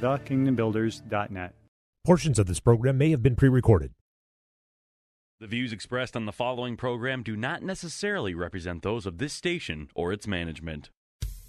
TheKingdomBuilders.net. Portions of this program may have been pre-recorded. The views expressed on the following program do not necessarily represent those of this station or its management.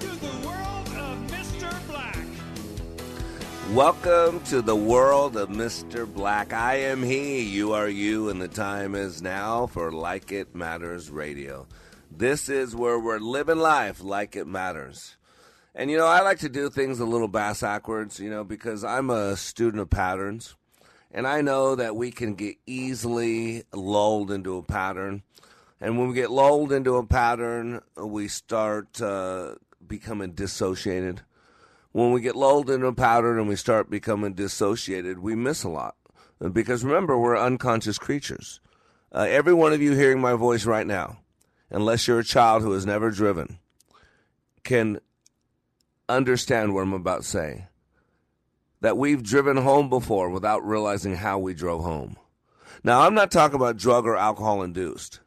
to the world of Mr. Black. Welcome to the world of Mr. Black. I am he, you are you, and the time is now for Like It Matters Radio. This is where we're living life like it matters. And, you know, I like to do things a little backwards, you know, because I'm a student of patterns. And I know that we can get easily lulled into a pattern. And when we get lulled into a pattern, we start becoming dissociated. When we get lulled into a pattern and we start becoming dissociated, we miss a lot. Because remember, we're unconscious creatures. Every one of you hearing my voice right now, unless you're a child who has never driven, can understand what I'm about to say. That we've driven home before without realizing how we drove home. Now, I'm not talking about drug or alcohol induced.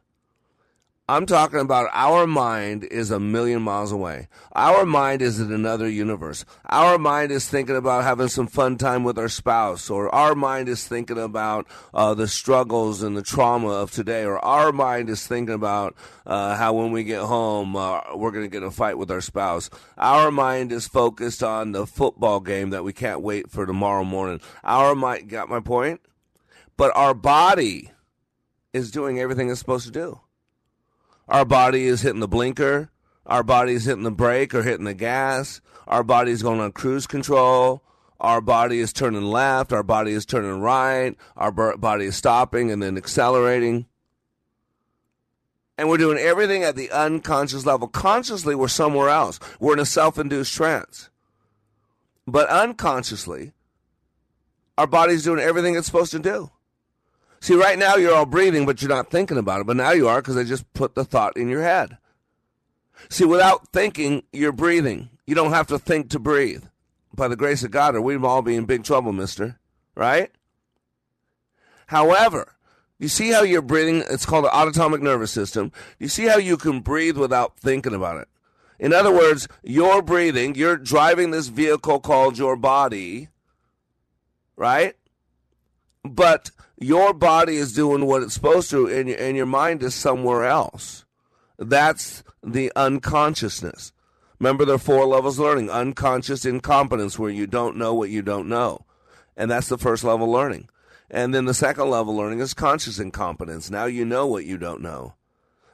I'm talking about our mind is a million miles away. Our mind is in another universe. Our mind is thinking about having some fun time with our spouse, or our mind is thinking about the struggles and the trauma of today, or our mind is thinking about how when we get home, we're going to get in a fight with our spouse. Our mind is focused on the football game that we can't wait for tomorrow morning. Our mind, got my point? But our body is doing everything it's supposed to do. Our body is hitting the blinker. Our body is hitting the brake or hitting the gas. Our body is going on cruise control. Our body is turning left. Our body is turning right. Our body is stopping and then accelerating. And we're doing everything at the unconscious level. Consciously, we're somewhere else. We're in a self-induced trance. But unconsciously, our body's doing everything it's supposed to do. See, right now you're all breathing, but you're not thinking about it. But now you are because I just put the thought in your head. See, without thinking, you're breathing. You don't have to think to breathe. By the grace of God, or we'd all be in big trouble, mister. Right? However, you see how you're breathing? It's called the autonomic nervous system. You see how you can breathe without thinking about it. In other words, you're breathing. You're driving this vehicle called your body. Right? But your body is doing what it's supposed to, and your mind is somewhere else. That's the unconsciousness. Remember, there are four levels of learning. Unconscious incompetence, where you don't know what you don't know. And that's the first level of learning. And then the second level of learning is conscious incompetence. Now you know what you don't know.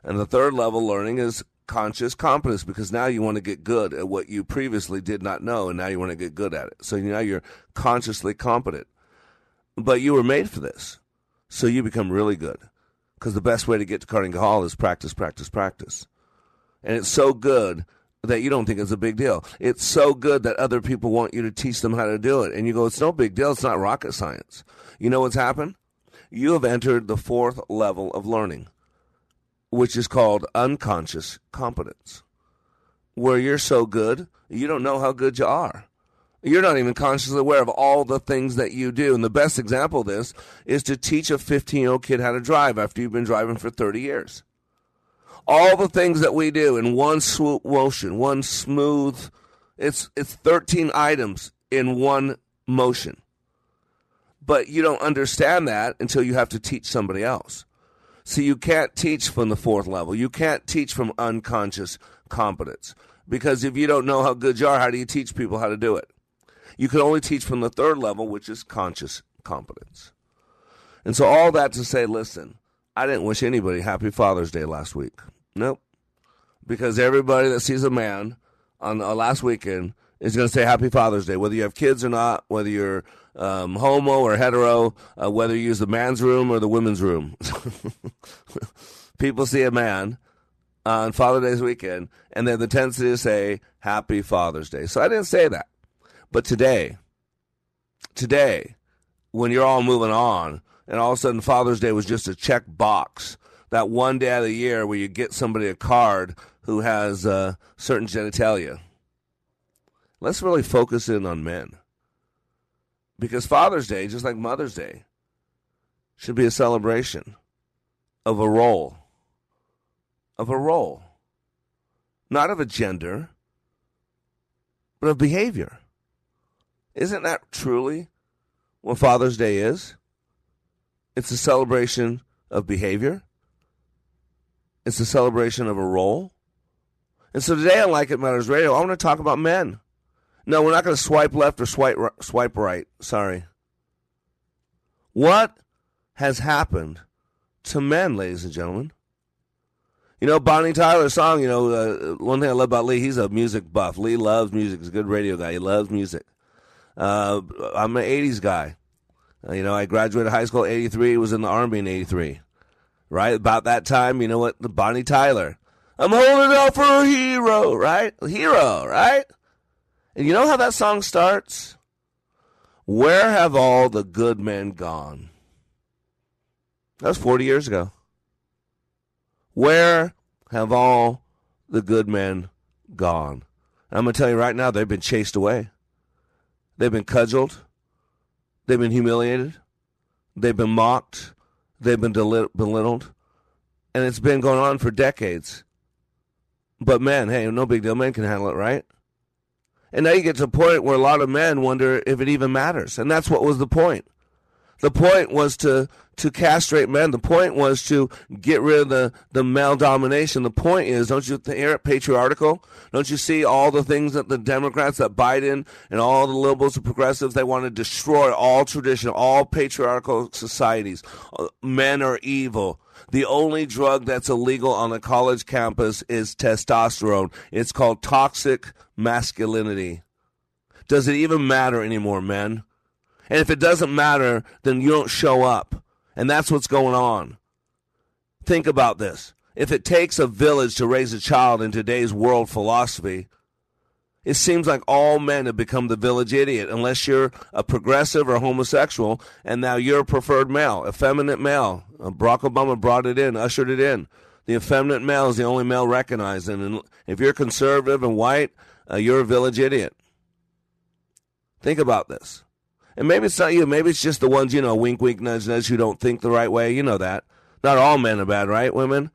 And the third level of learning is conscious competence, because now you want to get good at what you previously did not know, and now you want to get good at it. So now you're consciously competent. But you were made for this, so you become really good. Because the best way to get to Carnegie Hall is practice, practice, practice. And it's so good that you don't think it's a big deal. It's so good that other people want you to teach them how to do it. And you go, it's no big deal. It's not rocket science. You know what's happened? You have entered the fourth level of learning, which is called unconscious competence, where you're so good, you don't know how good you are. You're not even consciously aware of all the things that you do. And the best example of this is to teach a 15-year-old kid how to drive after you've been driving for 30 years. All the things that we do in one swoop motion, one smooth, it's 13 items in one motion. But you don't understand that until you have to teach somebody else. So you can't teach from the fourth level. You can't teach from unconscious competence. Because if you don't know how good you are, how do you teach people how to do it? You can only teach from the third level, which is conscious competence. And so all that to say, listen, I didn't wish anybody Happy Father's Day last week. Nope. because everybody that sees a man on the last weekend is going to say Happy Father's Day, whether you have kids or not, whether you're homo or hetero, whether you use the man's room or the women's room. People see a man on Father's Day's weekend, and they have the tendency to say Happy Father's Day. So I didn't say that. But today, when you're all moving on, and all of a sudden Father's Day was just a check box, that one day out of the year where you get somebody a card who has certain genitalia. Let's really focus in on men. Because Father's Day, just like Mother's Day, should be a celebration of a role. Of a role. Not of a gender, but of behavior. Isn't that truly what Father's Day is? It's a celebration of behavior. It's a celebration of a role. And so today on Like It Matters Radio, I want to talk about men. No, we're not going to swipe left or swipe right. Sorry. What has happened to men, ladies and gentlemen? You know, Bonnie Tyler's song, you know, one thing I love about Lee, he's a music buff. Lee loves music. He's a good radio guy. He loves music. I'm an 80s guy. You know, I graduated high school in 83, was in the Army in 83. Right? About that time, you know what? Bonnie Tyler. I'm holding out for a hero, right? A hero, right? And you know how that song starts? Where have all the good men gone? That was 40 years ago. Where have all the good men gone? And I'm going to tell you right now, they've been chased away. They've been cudgeled. They've been humiliated. They've been mocked. They've been belittled. And it's been going on for decades. But men, hey, no big deal. Men can handle it, right? And now you get to a point where a lot of men wonder if it even matters. And that's what was the point. The point was to castrate men. The point was to get rid of the male domination. The point is, don't you hear it patriarchal? Don't you see all the things that the Democrats, that Biden, and all the liberals and progressives, they want to destroy all tradition, all patriarchal societies. Men are evil. The only drug that's illegal on a college campus is testosterone. It's called toxic masculinity. Does it even matter anymore, men? And if it doesn't matter, then you don't show up. And that's what's going on. Think about this. If it takes a village to raise a child in today's world philosophy, it seems like all men have become the village idiot, unless you're a progressive or homosexual, and now you're a preferred male, effeminate male. Barack Obama brought it in, ushered it in. The effeminate male is the only male recognized. And if you're conservative and white, you're a village idiot. Think about this. And maybe it's not you. Maybe it's just the ones, you know, wink, wink, nudge, nudge, who don't think the right way. You know that. Not all men are bad, right, women?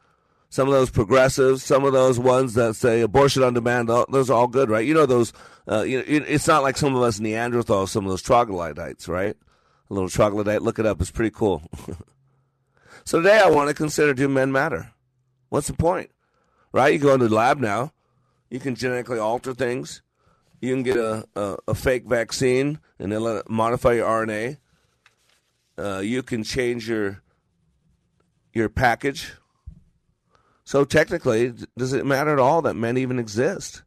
Some of those progressives, some of those ones that say abortion on demand, those are all good, right? You know those, it's not like some of us Neanderthals, some of those troglodytes, right? A little troglodyte, look it up. It's pretty cool. So today I want to consider, do men matter? What's the point, right? You go into the lab now. You can genetically alter things. You can get a fake vaccine and then let it modify your RNA. You can change your package. So technically, does it matter at all that men even exist?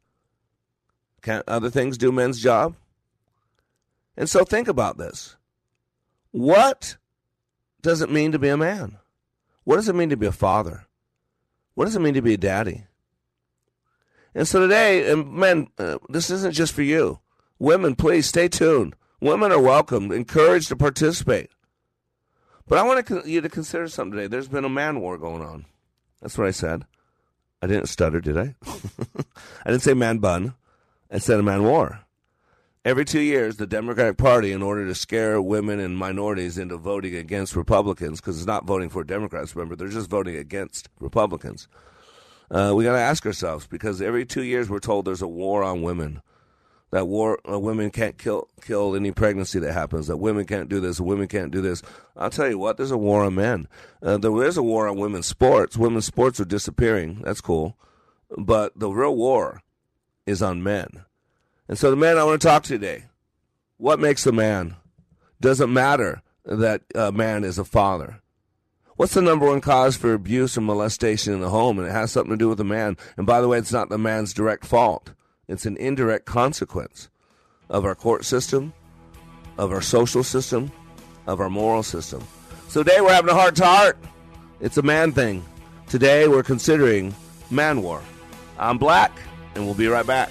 Can't other things do men's job? And so think about this. What does it mean to be a man? What does it mean to be a father? What does it mean to be a daddy? And so today, and men, this isn't just for you. Women, please stay tuned. Women are welcome, encouraged to participate. But I want you to consider something today. There's been a man war going on. That's what I said. I didn't stutter, did I? I didn't say man bun. I said a man war. Every 2 years, the Democratic Party, in order to scare women and minorities into voting against Republicans, because it's not voting for Democrats, remember, they're just voting against Republicans. We got to ask ourselves, because every 2 years we're told there's a war on women, that war women can't kill any pregnancy that happens, that women can't do this, women can't do this. I'll tell you what, there's a war on men. There's a war on women's sports. Women's sports are disappearing. That's cool. But the real war is on men. And so the men I want to talk to today, what makes a man? Doesn't matter that a man is a father. What's the number one cause for abuse and molestation in the home? And it has something to do with the man. And by the way, it's not the man's direct fault. It's an indirect consequence of our court system, of our social system, of our moral system. So today we're having a heart-to-heart. It's a man thing. Today we're considering man war. I'm Black, and we'll be right back.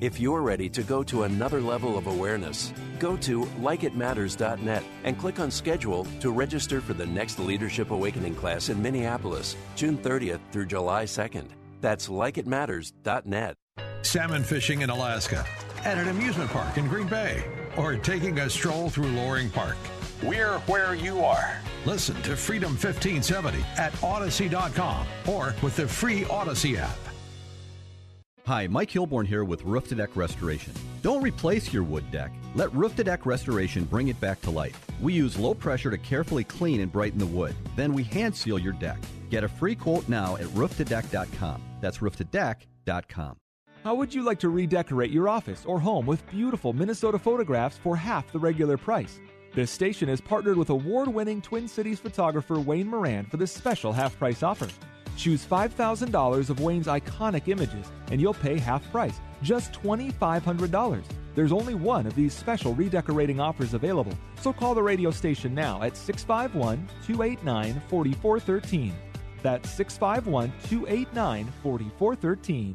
If you're ready to go to another level of awareness, go to likeitmatters.net and click on schedule to register for the next Leadership Awakening class in Minneapolis, June 30th through July 2nd. That's likeitmatters.net. Salmon fishing in Alaska, at an amusement park in Green Bay, or taking a stroll through Loring Park. We're where you are. Listen to Freedom 1570 at Audacy.com or with the free Audacy app. Hi, Mike Hilborn here with Roof to Deck Restoration. Don't replace your wood deck. Let Roof to Deck Restoration bring it back to life. We use low pressure to carefully clean and brighten the wood. Then we hand seal your deck. Get a free quote now at rooftodeck.com. That's rooftodeck.com. How would you like to redecorate your office or home with beautiful Minnesota photographs for half the regular price? This station is partnered with award-winning Twin Cities photographer Wayne Moran for this special half-price offer. Choose $5,000 of Wayne's iconic images, and you'll pay half price, just $2,500. There's only one of these special redecorating offers available, so call the radio station now at 651-289-4413. That's 651-289-4413.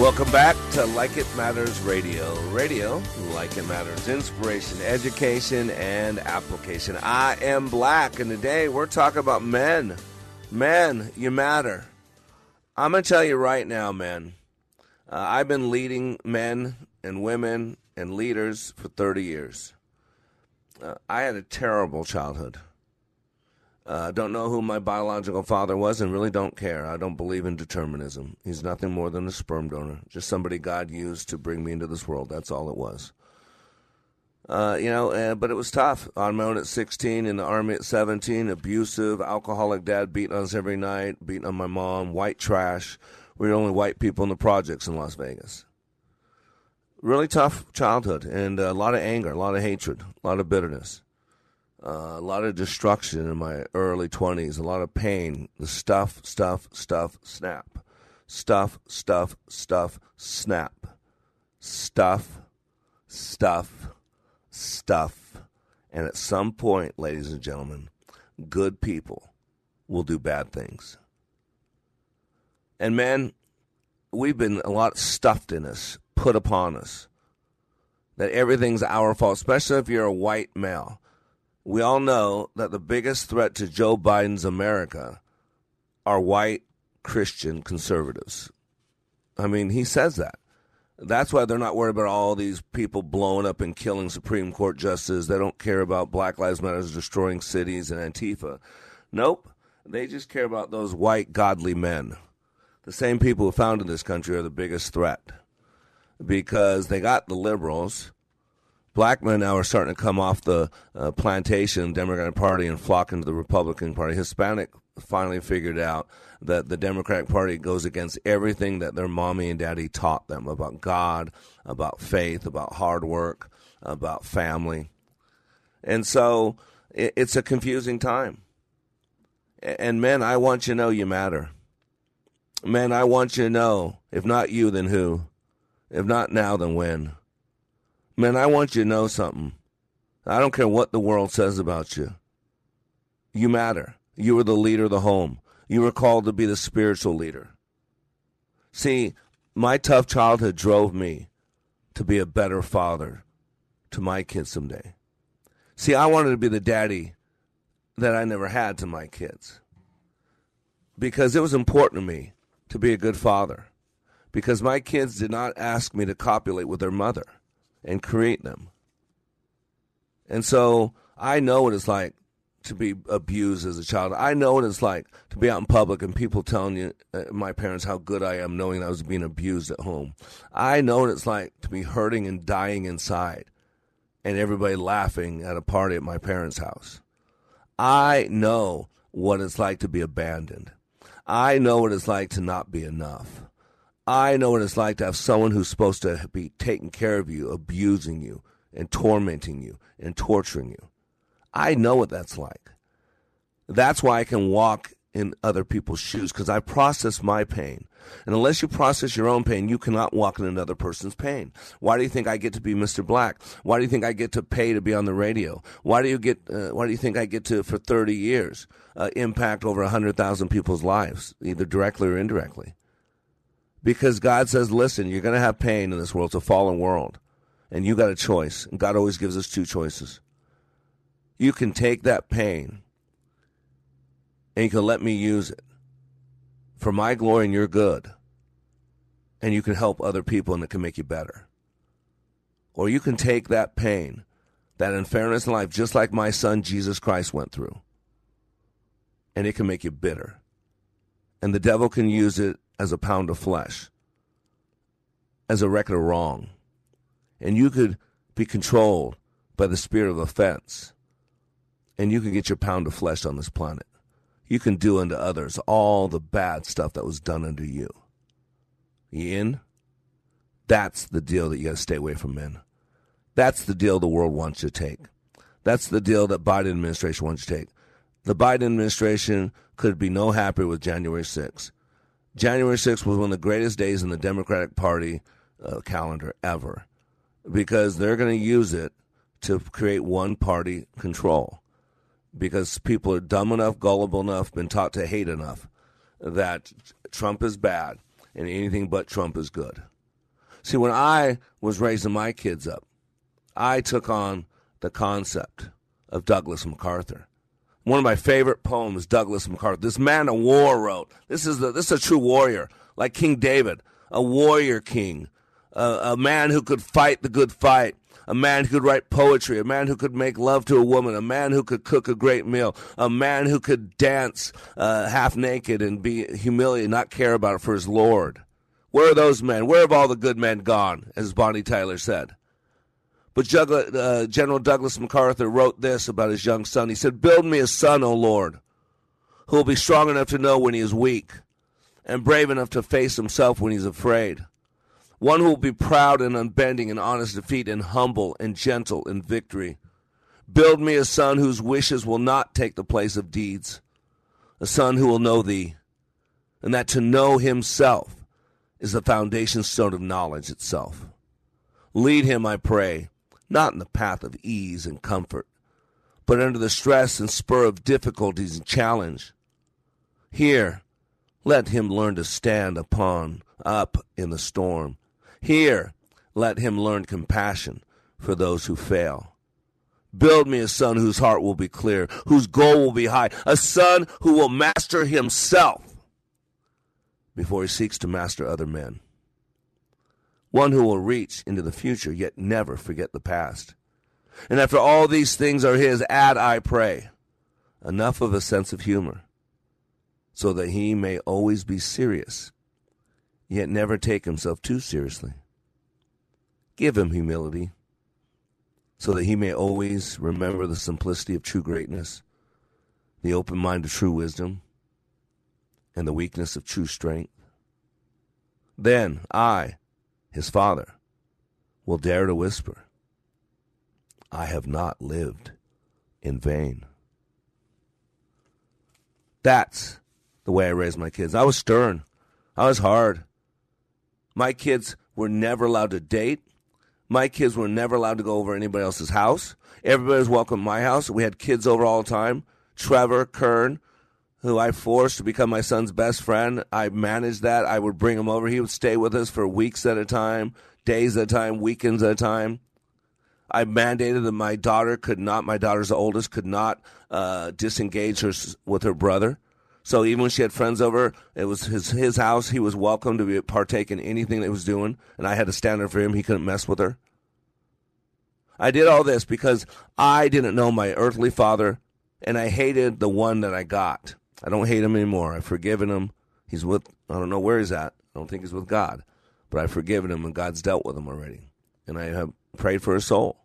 Welcome back to Like It Matters Radio. Radio, Like It Matters, inspiration, education, and application. I am Black, and today we're talking about men. Men, you matter. I'm going to tell you right now, men, I've been leading men and women and leaders for 30 years. I had a terrible childhood. I don't know who my biological father was and really don't care. I don't believe in determinism. He's nothing more than a sperm donor, just somebody God used to bring me into this world. That's all it was. But it was tough. On my own at 16, in the Army at 17, abusive, alcoholic dad beating on us every night, beating on my mom, white trash. We were the only white people in the projects in Las Vegas. Really tough childhood, and a lot of anger, a lot of hatred, a lot of bitterness. A lot of destruction in my early 20s, a lot of pain. The stuff, snap. Stuff, snap. Stuff. And at some point, ladies and gentlemen, good people will do bad things. And man, we've been a lot stuffed in us, put upon us. that everything's our fault, especially if you're a white male. We all know that the biggest threat to Joe Biden's America are white Christian conservatives. I mean, he says that. That's why they're not worried about all these people blowing up and killing Supreme Court justices. They don't care about Black Lives Matter destroying cities and Antifa. Nope. They just care about those white godly men. The same people who founded this country are the biggest threat because they got the liberals. Black men now are starting to come off the plantation Democratic Party and flock into the Republican Party. Hispanic finally figured out that the Democratic Party goes against everything that their mommy and daddy taught them about God, about faith, about hard work, about family. And so it's a confusing time. And men, I want you to know you matter. Men, I want you to know, if not you, then who? If not now, then when? Men, I want you to know something. I don't care what the world says about you. You matter. You are the leader of the home. You were called to be the spiritual leader. See, my tough childhood drove me to be a better father to my kids someday. See, I wanted to be the daddy that I never had to my kids because it was important to me to be a good father because my kids did not ask me to copulate with their mother and create them. And so I know what it's like to be abused as a child. I know what it's like to be out in public and people telling you, my parents, how good I am knowing I was being abused at home. I know what it's like to be hurting and dying inside and everybody laughing at a party at my parents' house. I know what it's like to be abandoned. I know what it's like to not be enough. I know what it's like to have someone who's supposed to be taking care of you, abusing you, and tormenting you, and torturing you. I know what that's like. That's why I can walk in other people's shoes, because I process my pain. And unless you process your own pain, you cannot walk in another person's pain. Why do you think I get to be Mr. Black? Why do you think I get to pay to be on the radio? Why do you think I get to, for 30 years, impact over 100,000 people's lives, either directly or indirectly? Because God says, listen, you're going to have pain in this world. It's a fallen world. And you got a choice. And God always gives us two choices. You can take that pain and you can let me use it for my glory and your good. And you can help other people and it can make you better. Or you can take that pain, that unfairness in life, just like my son Jesus Christ went through. And it can make you bitter. And the devil can use it as a pound of flesh, as a record of wrong. And you could be controlled by the spirit of offense. And you can get your pound of flesh on this planet. You can do unto others all the bad stuff that was done unto you. You in? That's the deal that you got to stay away from, men. That's the deal the world wants you to take. That's the deal that Biden administration wants you to take. The Biden administration could be no happier with January 6th. January 6th was one of the greatest days in the Democratic Party calendar ever because they're going to use it to create one-party control because people are dumb enough, gullible enough, been taught to hate enough that Trump is bad and anything but Trump is good. See, when I was raising my kids up, I took on the concept of Douglas MacArthur. One of my favorite poems, Douglas MacArthur. This man of war wrote. This is a true warrior, like King David, a warrior king, a man who could fight the good fight, a man who could write poetry, a man who could make love to a woman, a man who could cook a great meal, a man who could dance half naked and be humiliated, not care about it for his Lord. Where are those men? Where have all the good men gone, as Bonnie Tyler said? But General Douglas MacArthur wrote this about his young son. He said, "Build me a son, O Lord, who will be strong enough to know when he is weak and brave enough to face himself when he's afraid. One who will be proud and unbending in honest defeat and humble and gentle in victory. Build me a son whose wishes will not take the place of deeds, a son who will know thee, and that to know himself is the foundation stone of knowledge itself. Lead him, I pray, not in the path of ease and comfort, but under the stress and spur of difficulties and challenge. Here, let him learn to stand up in the storm. Here, let him learn compassion, for those who fail. Build me a son whose heart will be clear, whose goal will be high, a son who will master himself before he seeks to master other men. One who will reach into the future, yet never forget the past. And after all these things are his, add, I pray, enough of a sense of humor, so that he may always be serious, yet never take himself too seriously. Give him humility, so that he may always remember the simplicity of true greatness, the open mind of true wisdom, and the weakness of true strength. Then I, his father, will dare to whisper, I have not lived in vain. That's the way I raised my kids. I was stern. I was hard. My kids were never allowed to date. My kids were never allowed to go over anybody else's house. Everybody was welcome at my house. We had kids over all the time. Trevor Kern, who I forced to become my son's best friend, I managed that. I would bring him over. He would stay with us for weeks at a time, days at a time, weekends at a time. I mandated that my daughter could not, my daughter's the oldest, could not disengage her with her brother. So even when she had friends over, it was his house. He was welcome to partake in anything that he was doing, and I had a standard for him. He couldn't mess with her. I did all this because I didn't know my earthly father, and I hated the one that I got. I don't hate him anymore. I've forgiven him. He's with, I don't know where he's at. I don't think he's with God, but I've forgiven him, and God's dealt with him already, and I have prayed for his soul.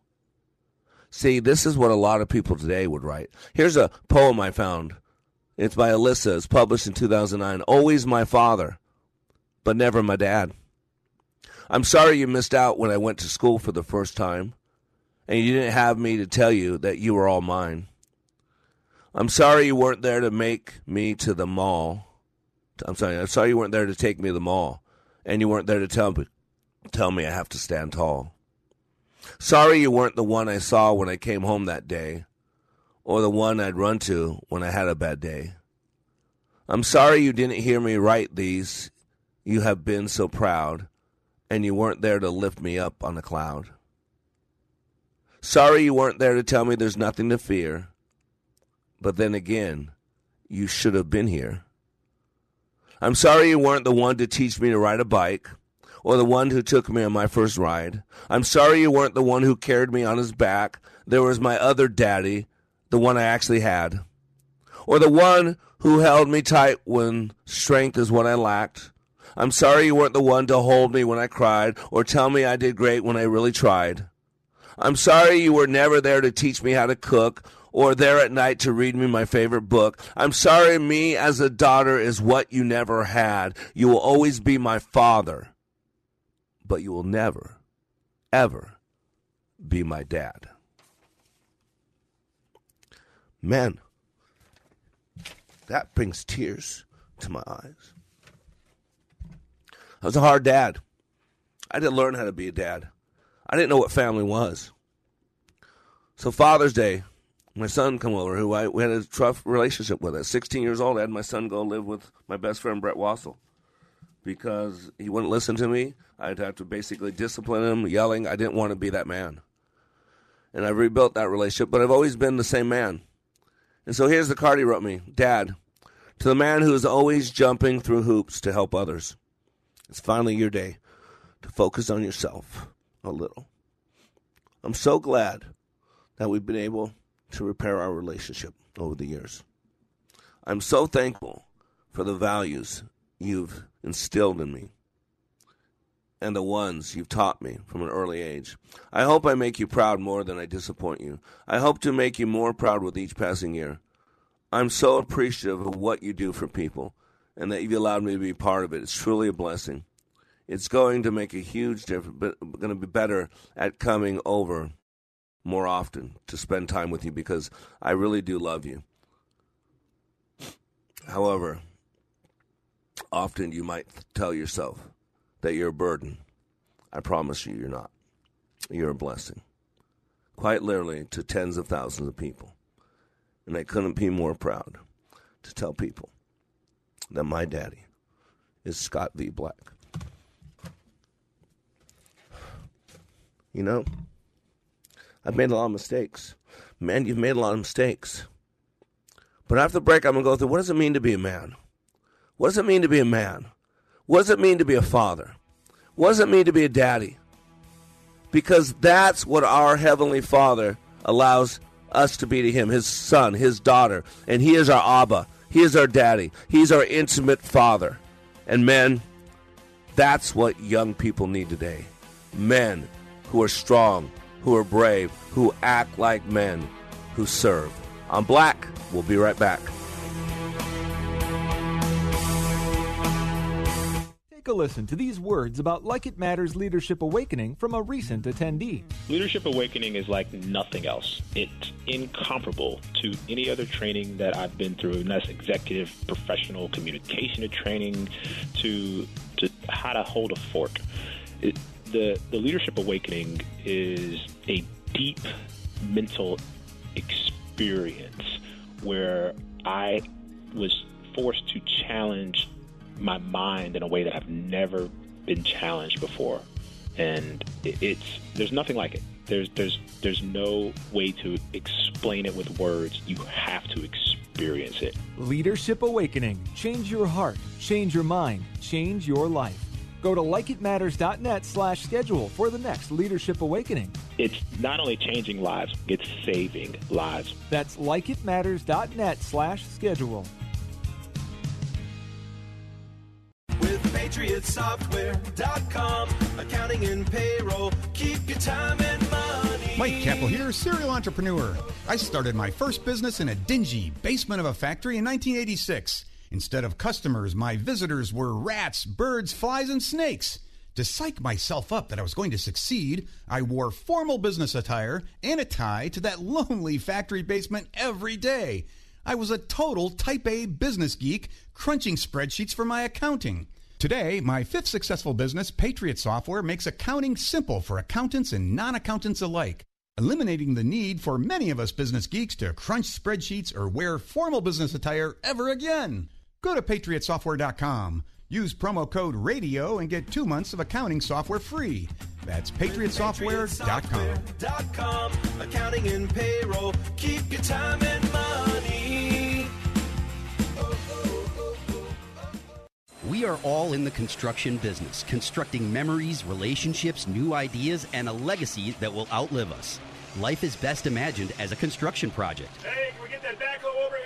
See, this is what a lot of people today would write. Here's a poem I found. It's by Alyssa. It's published in 2009. Always my father, but never my dad. I'm sorry you missed out when I went to school for the first time, and you didn't have me to tell you that you were all mine. I'm sorry you weren't there to make me to the mall. I'm sorry you weren't there to take me to the mall, and you weren't there to tell me I have to stand tall. Sorry you weren't the one I saw when I came home that day, or the one I'd run to when I had a bad day. I'm sorry you didn't hear me write these. You have been so proud, and you weren't there to lift me up on a cloud. Sorry you weren't there to tell me there's nothing to fear, but then again, you should have been here. I'm sorry you weren't the one to teach me to ride a bike, or the one who took me on my first ride. I'm sorry you weren't the one who carried me on his back. There was my other daddy, the one I actually had. Or the one who held me tight when strength is what I lacked. I'm sorry you weren't the one to hold me when I cried, or tell me I did great when I really tried. I'm sorry you were never there to teach me how to cook, or there at night to read me my favorite book. I'm sorry me as a daughter is what you never had. You will always be my father, but you will never, ever be my dad. Man, that brings tears to my eyes. I was a hard dad. I didn't learn how to be a dad. I didn't know what family was. So Father's Day, my son come over, we had a tough relationship with. At 16 years old, I had my son go live with my best friend, Brett Wassel, because he wouldn't listen to me. I'd have to basically discipline him, yelling. I didn't want to be that man. And I rebuilt that relationship, but I've always been the same man. And so here's the card he wrote me. Dad, to the man who is always jumping through hoops to help others, it's finally your day to focus on yourself a little. I'm so glad that we've been able to repair our relationship over the years. I'm so thankful for the values you've instilled in me, and the ones you've taught me from an early age. I hope I make you proud more than I disappoint you. I hope to make you more proud with each passing year. I'm so appreciative of what you do for people, and that you've allowed me to be part of it. It's truly a blessing. It's going to make a huge difference, but going to be better at coming over more often to spend time with you, because I really do love you. However, often you might tell yourself that you're a burden. I promise you, you're not. You're a blessing, quite literally, to tens of thousands of people. And I couldn't be more proud to tell people that my daddy is Scott B. Black. You know, I've made a lot of mistakes. Man, you've made a lot of mistakes. But after the break, I'm going to go through, what does it mean to be a man? What does it mean to be a man? What does it mean to be a father? What does it mean to be a daddy? Because that's what our Heavenly Father allows us to be to Him, His son, His daughter. And He is our Abba. He is our daddy. He's our intimate Father. And men, that's what young people need today. Men who are strong, who are brave, who act like men, who serve. I'm Black. We'll be right back. Take a listen to these words about Like It Matters Leadership Awakening from a recent attendee. Leadership Awakening is like nothing else. It's incomparable to any other training that I've been through, and that's executive, professional, communication training, to how to hold a fork. The Leadership Awakening is a deep mental experience where I was forced to challenge my mind in a way that I've never been challenged before, and it's there's nothing like it. There's no way to explain it with words. You have to experience it. Leadership Awakening. Change your heart. Change your mind. Change your life. Go to likeitmatters.net/schedule for the next Leadership Awakening. It's not only changing lives, it's saving lives. That's likeitmatters.net/schedule. With PatriotSoftware.com, accounting and payroll, keep your time and money. Mike Keppel here, serial entrepreneur. I started my first business in a dingy basement of a factory in 1986. Instead of customers, my visitors were rats, birds, flies, and snakes. To psych myself up that I was going to succeed, I wore formal business attire and a tie to that lonely factory basement every day. I was a total type A business geek, crunching spreadsheets for my accounting. Today, my fifth successful business, Patriot Software, makes accounting simple for accountants and non-accountants alike, eliminating the need for many of us business geeks to crunch spreadsheets or wear formal business attire ever again. Go to PatriotSoftware.com. Use promo code RADIO and get 2 months of accounting software free. That's PatriotSoftware.com. Accounting and payroll. Keep your time and money. We are all in the construction business, constructing memories, relationships, new ideas, and a legacy that will outlive us. Life is best imagined as a construction project. Hey, can we get that backhoe over here?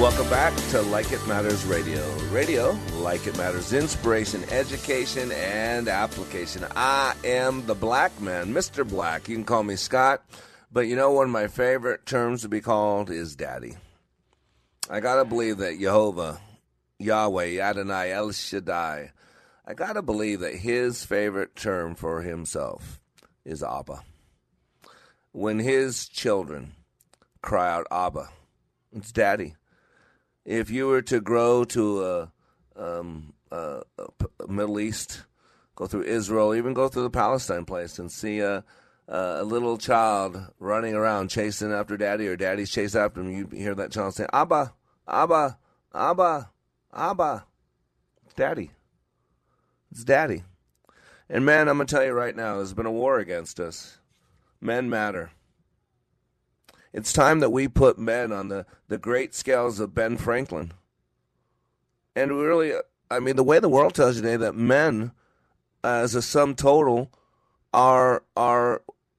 Welcome back to Like It Matters Radio. Radio, Like It Matters, inspiration, education, and application. I am the Black man, Mr. Black. You can call me Scott, but you know one of my favorite terms to be called is daddy. I got to believe that Jehovah, Yahweh, Adonai, El Shaddai, I got to believe that his favorite term for himself is Abba. When his children cry out Abba, it's daddy. If you were to grow to Middle East, go through Israel, even go through the Palestine place and see a little child running around chasing after daddy or daddy's chasing after him, you hear that child saying, Abba, Abba, Abba, Abba. It's daddy. It's daddy. And man, I'm going to tell you right now, there's been a war against us. Men matter. It's time that we put men on the great scales of Ben Franklin. And really, I mean, the way the world tells you today that men, as a sum total, are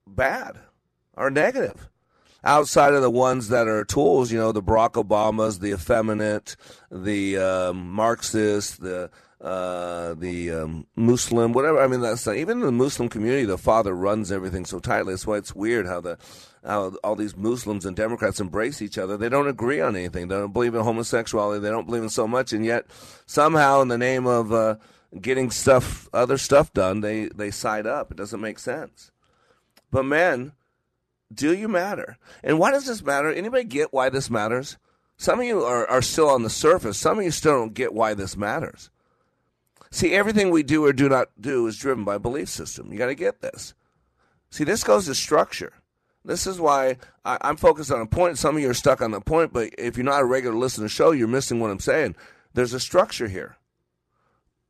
bad, are negative. Outside of the ones that are tools, you know, the Barack Obamas, the effeminate, the Marxists, the the Muslim, whatever. I mean, that's not, even in the Muslim community, the father runs everything so tightly. That's why it's weird how all these Muslims and Democrats embrace each other. They don't agree on anything. They don't believe in homosexuality. They don't believe in so much. And yet somehow in the name of getting other stuff done, they side up. It doesn't make sense. But men, do you matter? And why does this matter? Anybody get why this matters? Some of you are still on the surface. Some of you still don't get why this matters. See, everything we do or do not do is driven by a belief system. You got to get this. See, this goes to structure. This is why I'm focused on a point. Some of you are stuck on the point, but if you're not a regular listener to the show, you're missing what I'm saying. There's a structure here.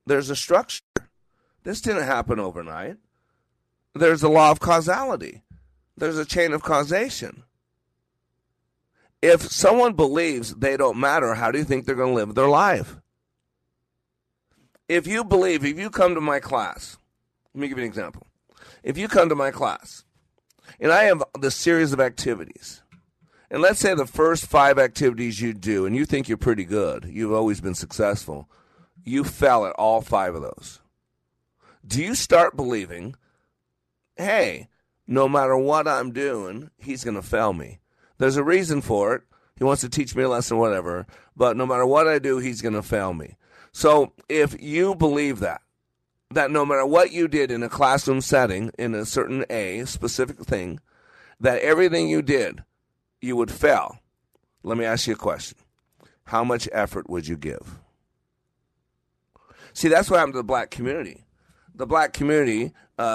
There's a structure. This didn't happen overnight. There's the law of causality. There's a chain of causation. If someone believes they don't matter, how do you think they're going to live their life? If you believe, if you come to my class, let me give you an example. If you come to my class, and I have this series of activities, and let's say the first 5 activities you do, and you think you're pretty good, you've always been successful, you fail at all 5 of those. Do you start believing, hey, no matter what I'm doing, he's going to fail me? There's a reason for it. He wants to teach me a lesson, whatever. But no matter what I do, he's going to fail me. So if you believe that no matter what you did in a classroom setting, in a certain specific thing, that everything you did, you would fail. Let me ask you a question. How much effort would you give? See, that's what happened to the black community. The black community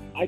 I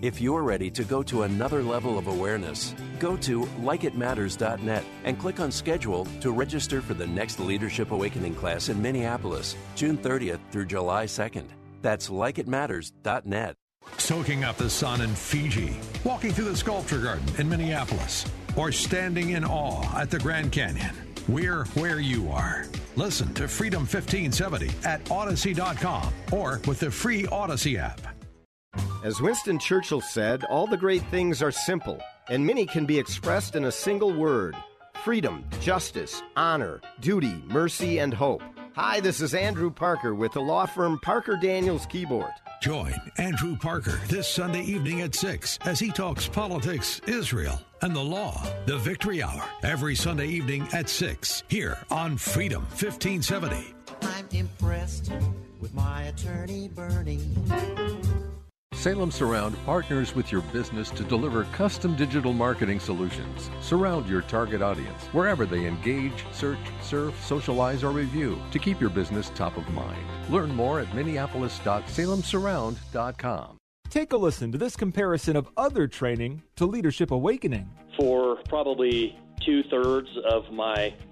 If you're ready to go to another level of awareness, go to likeitmatters.net and click on Schedule to register for the next Leadership Awakening class in Minneapolis, June 30th through July 2nd. That's likeitmatters.net. Soaking up the sun in Fiji, walking through the sculpture garden in Minneapolis, or standing in awe at the Grand Canyon. We're where you are. Listen to Freedom 1570 at Audacy.com or with the free Audacy app. As Winston Churchill said, all the great things are simple, and many can be expressed in a single word: freedom, justice, honor, duty, mercy, and hope. Hi, this is Andrew Parker with the law firm Parker Daniels Keyboard. Join Andrew Parker this Sunday evening at 6 as he talks politics, Israel, and the law. The Victory Hour, every Sunday evening at 6 here on Freedom 1570. I'm impressed with my attorney, Bernie. Salem Surround partners with your business to deliver custom digital marketing solutions. Surround your target audience wherever they engage, search, surf, socialize, or review to keep your business top of mind. Learn more at minneapolis.salemsurround.com. Take a listen to this comparison of other training to Leadership Awakening. For probably 2/3 of my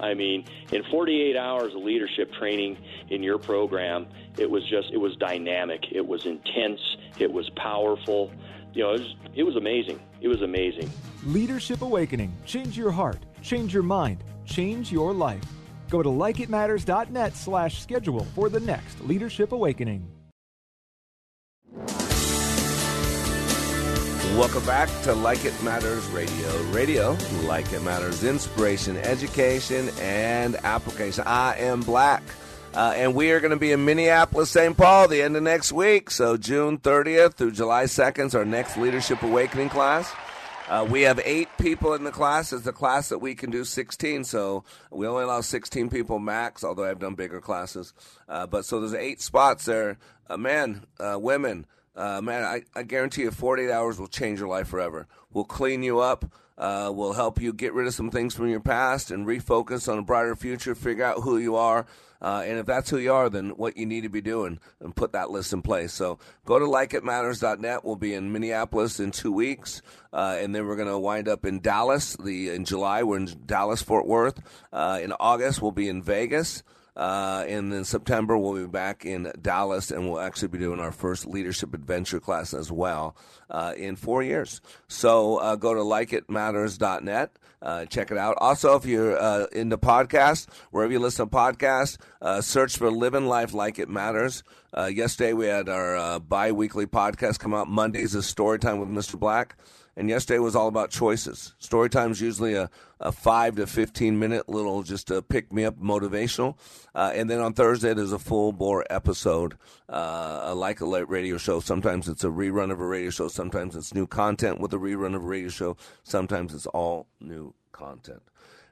I mean, in 48 hours of leadership training in your program, it was dynamic. It was intense. It was powerful. You know, it was amazing. It was amazing. Leadership Awakening. Change your heart. Change your mind. Change your life. Go to likeitmatters.net/schedule for the next Leadership Awakening. Welcome back to Like It Matters Radio. Radio, Like It Matters, inspiration, education, and application. I am Black, and we are going to be in Minneapolis, St. Paul the end of next week. So June 30th through July 2nd is our next Leadership Awakening class. We have 8 people in the class. It's a class that we can do 16, so we only allow 16 people max, although I've done bigger classes. But so there's 8 spots there, men, women. Man, I guarantee you 48 hours will change your life forever. We'll clean you up. We'll help you get rid of some things from your past and refocus on a brighter future, figure out who you are. And if that's who you are, then what you need to be doing, and put that list in place. So go to likeitmatters.net. We'll be in Minneapolis in 2 weeks. And then we're going to wind up in Dallas. In July, we're in Dallas, Fort Worth. In August, we'll be in Vegas. And then September, we'll be back in Dallas, and we'll actually be doing our first Leadership Adventure class as well in 4 years. So go to likeitmatters.net. Check it out. Also, if you're into podcasts, wherever you listen to podcasts, search for Living Life Like It Matters. Yesterday, we had our bi-weekly podcast come out. Mondays is Storytime with Mr. Black. And yesterday was all about choices. Story time's usually a 5 to 15-minute little just a pick-me-up motivational. And then on Thursday, there's a full-bore episode, like a light radio show. Sometimes it's a rerun of a radio show. Sometimes it's new content with a rerun of a radio show. Sometimes it's all new content.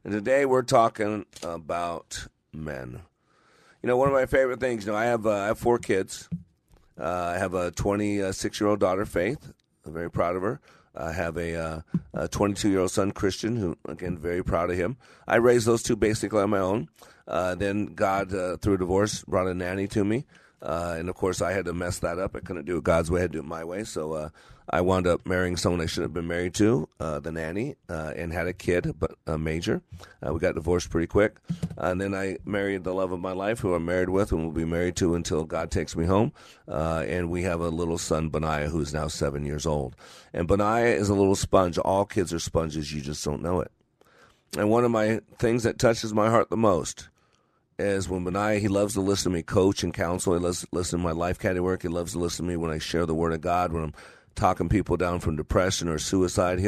And today we're talking about men. You know, one of my favorite things, you know, I have 4 kids. I have a 26-year-old daughter, Faith. I'm very proud of her. I have a 22-year-old son, Christian, who, again, very proud of him. I raised those two basically on my own. Then God, through a divorce, brought a nanny to me. And, of course, I had to mess that up. I couldn't do it God's way. I had to do it my way. So I wound up marrying someone I shouldn't have been married to, the nanny, and had a kid, but Major. We got divorced pretty quick. And then I married the love of my life, who I'm married with and will be married to until God takes me home. And we have a little son, Benaiah, who's now 7 years old. And Benaiah is a little sponge. All kids are sponges. You just don't know it. And one of my things that touches my heart the most is when Benaiah, he loves to listen to me coach and counsel. He loves to listen to my life caddy work. He loves to listen to me when I share the word of God, when I'm talking people down from depression or suicide.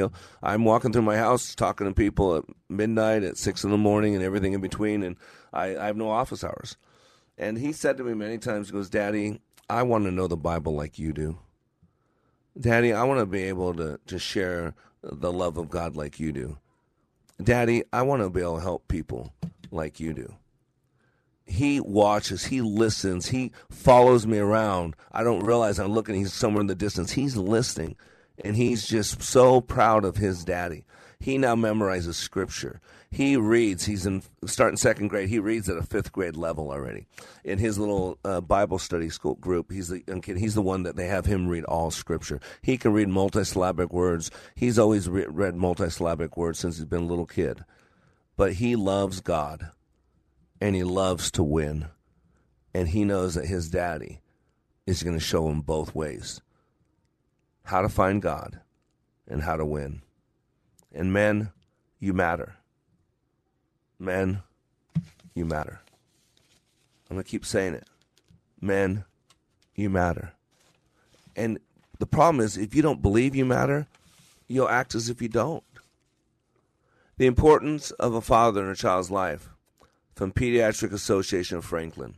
I'm walking through my house talking to people at midnight, at 6 in the morning, and everything in between, and I have no office hours. And he said to me many times, he goes, Daddy, I want to know the Bible like you do. Daddy, I want to be able to share the love of God like you do. Daddy, I want to be able to help people like you do. He watches, he listens, he follows me around. I don't realize I'm looking, he's somewhere in the distance. He's listening, and he's just so proud of his daddy. He now memorizes scripture. He reads, he's starting 2nd grade, he reads at a 5th grade level already. In his little Bible study school group, he's the one that they have him read all scripture. He can read multisyllabic words. He's always read multisyllabic words since he's been a little kid. But he loves God. And he loves to win. And he knows that his daddy is going to show him both ways. How to find God and how to win. And men, you matter. Men, you matter. I'm going to keep saying it. Men, you matter. And the problem is, if you don't believe you matter, you'll act as if you don't. The importance of a father in a child's life. From Pediatric Association of Franklin.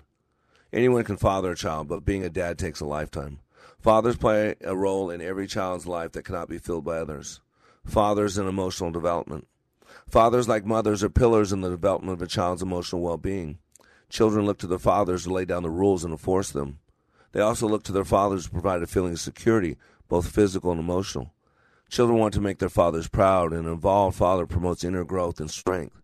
Anyone can father a child, but being a dad takes a lifetime. Fathers play a role in every child's life that cannot be filled by others. Fathers in emotional development. Fathers, like mothers, are pillars in the development of a child's emotional well-being. Children look to their fathers to lay down the rules and enforce them. They also look to their fathers to provide a feeling of security, both physical and emotional. Children want to make their fathers proud, and an involved father promotes inner growth and strength.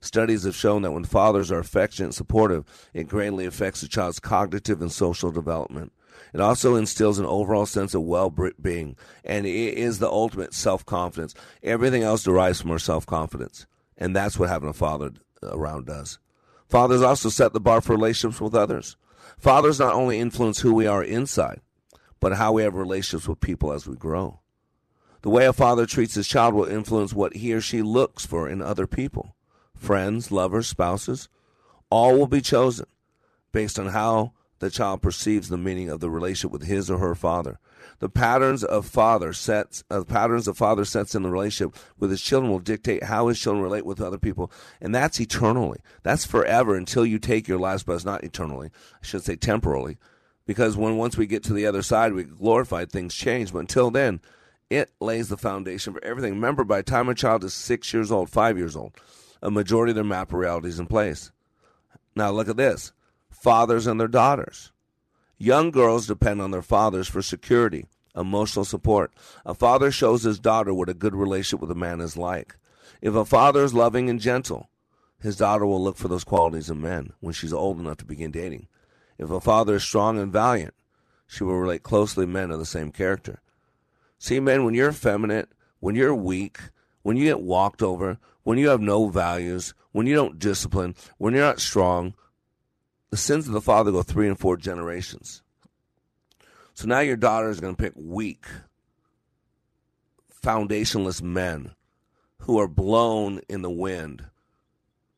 Studies have shown that when fathers are affectionate and supportive, it greatly affects a child's cognitive and social development. It also instills an overall sense of well-being, and it is the ultimate self-confidence. Everything else derives from our self-confidence, and that's what having a father around does. Fathers also set the bar for relationships with others. Fathers not only influence who we are inside, but how we have relationships with people as we grow. The way a father treats his child will influence what he or she looks for in other people. Friends, lovers, spouses, all will be chosen based on how the child perceives the meaning of the relationship with his or her father. The patterns a father sets in the relationship with his children will dictate how his children relate with other people, and that's eternally. That's forever until you take your last breath. Not eternally. I should say temporally, because once we get to the other side, we glorify, things change. But until then, it lays the foundation for everything. Remember, by the time a child is 6 years old, 5 years old, a majority of their map of reality is in place. Now look at this. Fathers and their daughters. Young girls depend on their fathers for security, emotional support. A father shows his daughter what a good relationship with a man is like. If a father is loving and gentle, his daughter will look for those qualities in men when she's old enough to begin dating. If a father is strong and valiant, she will relate closely to men of the same character. See, men, when you're effeminate, when you're weak, when you get walked over, when you have no values, when you don't discipline, when you're not strong, the sins of the father go 3 and 4 generations. So now your daughter is going to pick weak, foundationless men who are blown in the wind,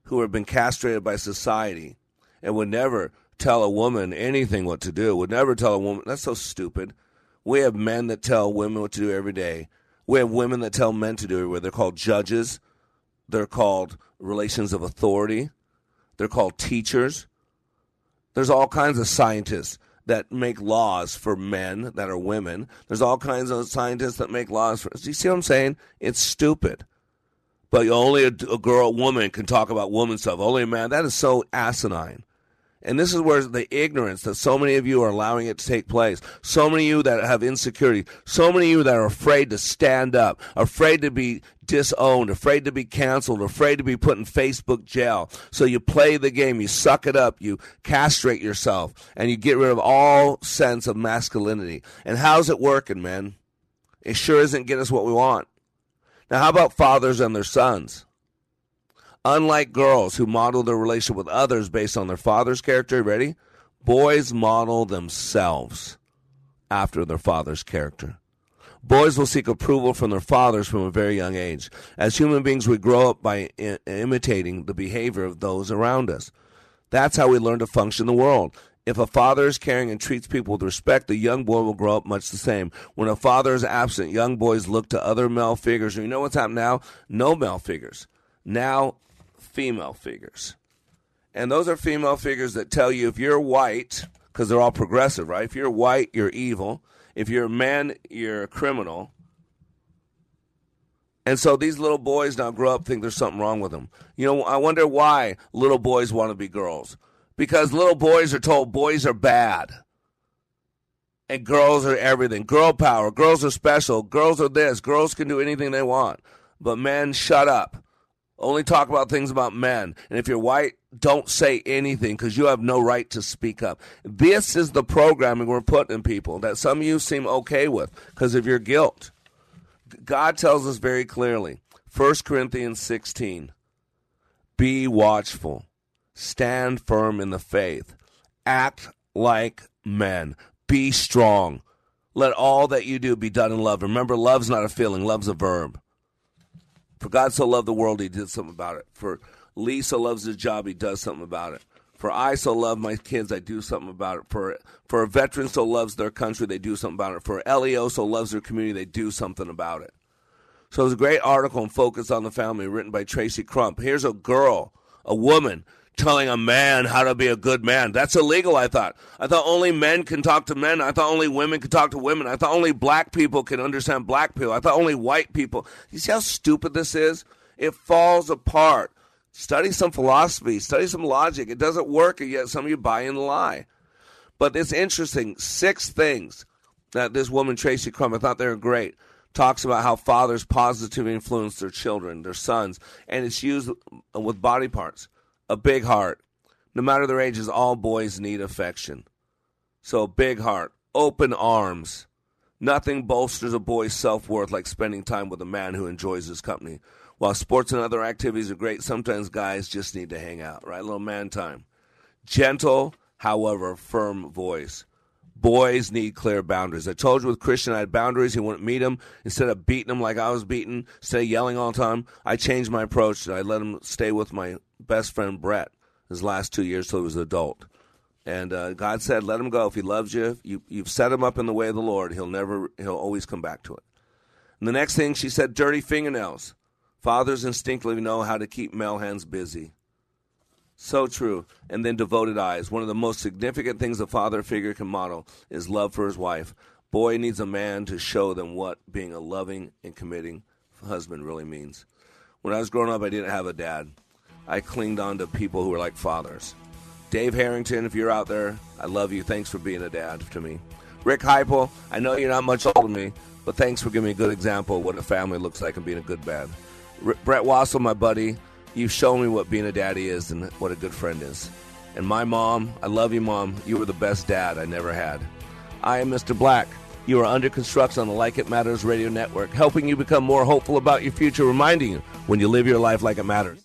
who have been castrated by society and would never tell a woman anything what to do, would never tell a woman. That's so stupid. We have men that tell women what to do every day. We have women that tell men to do it, where they're called judges. They're called relations of authority. They're called teachers. There's all kinds of scientists that make laws for men that are women. There's all kinds of scientists that make laws for... Do you see what I'm saying? It's stupid. But only a woman can talk about woman stuff. Only a man. That is so asinine. And this is where the ignorance that so many of you are allowing it to take place, so many of you that have insecurity, so many of you that are afraid to stand up, afraid to be disowned, afraid to be canceled, afraid to be put in Facebook jail. So you play the game, you suck it up, you castrate yourself, and you get rid of all sense of masculinity. And how's it working, man? It sure isn't getting us what we want. Now, how about fathers and their sons? Unlike girls who model their relationship with others based on their father's character, ready? Boys model themselves after their father's character. Boys will seek approval from their fathers from a very young age. As human beings, we grow up by imitating the behavior of those around us. That's how we learn to function in the world. If a father is caring and treats people with respect, the young boy will grow up much the same. When a father is absent, young boys look to other male figures. And you know what's happened now? No male figures. Now, female figures. And those are female figures that tell you if you're white, because they're all progressive, right? If you're white, you're evil. If you're a man, you're a criminal. And so these little boys now grow up, think there's something wrong with them. You know, I wonder why little boys want to be girls. Because little boys are told boys are bad. And girls are everything. Girl power. Girls are special. Girls are this. Girls can do anything they want. But men, shut up. Only talk about things about men. And if you're white, don't say anything because you have no right to speak up. This is the programming we're putting in people that some of you seem okay with because of your guilt. God tells us very clearly, 1 Corinthians 16, be watchful, stand firm in the faith, act like men, be strong. Let all that you do be done in love. Remember, love's not a feeling, love's a verb. For God so loved the world, he did something about it. For Lee so loves his job, he does something about it. For I so love my kids, I do something about it. For a veteran so loves their country, they do something about it. For LEO so loves their community, they do something about it. So there's a great article on Focus on the Family written by Tracy Crump. Here's a girl, a woman, telling a man how to be a good man. That's illegal, I thought. I thought only men can talk to men. I thought only women can talk to women. I thought only black people can understand black people. I thought only white people. You see how stupid this is? It falls apart. Study some philosophy. Study some logic. It doesn't work, and yet some of you buy in the lie. But it's interesting. 6 things that this woman, Tracy Crump, I thought they were great, talks about how fathers positively influence their children, their sons, and it's used with body parts. A big heart. No matter their ages, all boys need affection. So a big heart. Open arms. Nothing bolsters a boy's self-worth like spending time with a man who enjoys his company. While sports and other activities are great, sometimes guys just need to hang out, right? A little man time. Gentle, however, firm voice. Boys need clear boundaries. I told you with Christian I had boundaries. He wouldn't meet them. Instead of beating him like I was beaten, instead of yelling all the time, I changed my approach. I let him stay with my best friend Brett his last 2 years till he was an adult. And God said, let him go. If he loves you, you've set him up in the way of the Lord. He'll always come back to it. And the next thing she said, dirty fingernails. Fathers instinctively know how to keep male hands busy. So true. And then devoted eyes. One of the most significant things a father figure can model is love for his wife. Boy needs a man to show them what being a loving and committing husband really means. When I was growing up, I didn't have a dad. I clinged on to people who were like fathers. Dave Harrington, if you're out there, I love you. Thanks for being a dad to me. Rick Heipel, I know you're not much older than me, but thanks for giving me a good example of what a family looks like and being a good dad. Brett Wassel, my buddy, you've shown me what being a daddy is and what a good friend is. And my mom, I love you, Mom. You were the best dad I never had. I am Mr. Black. You are under construction on the Like It Matters Radio Network, helping you become more hopeful about your future, reminding you when you live your life like it matters.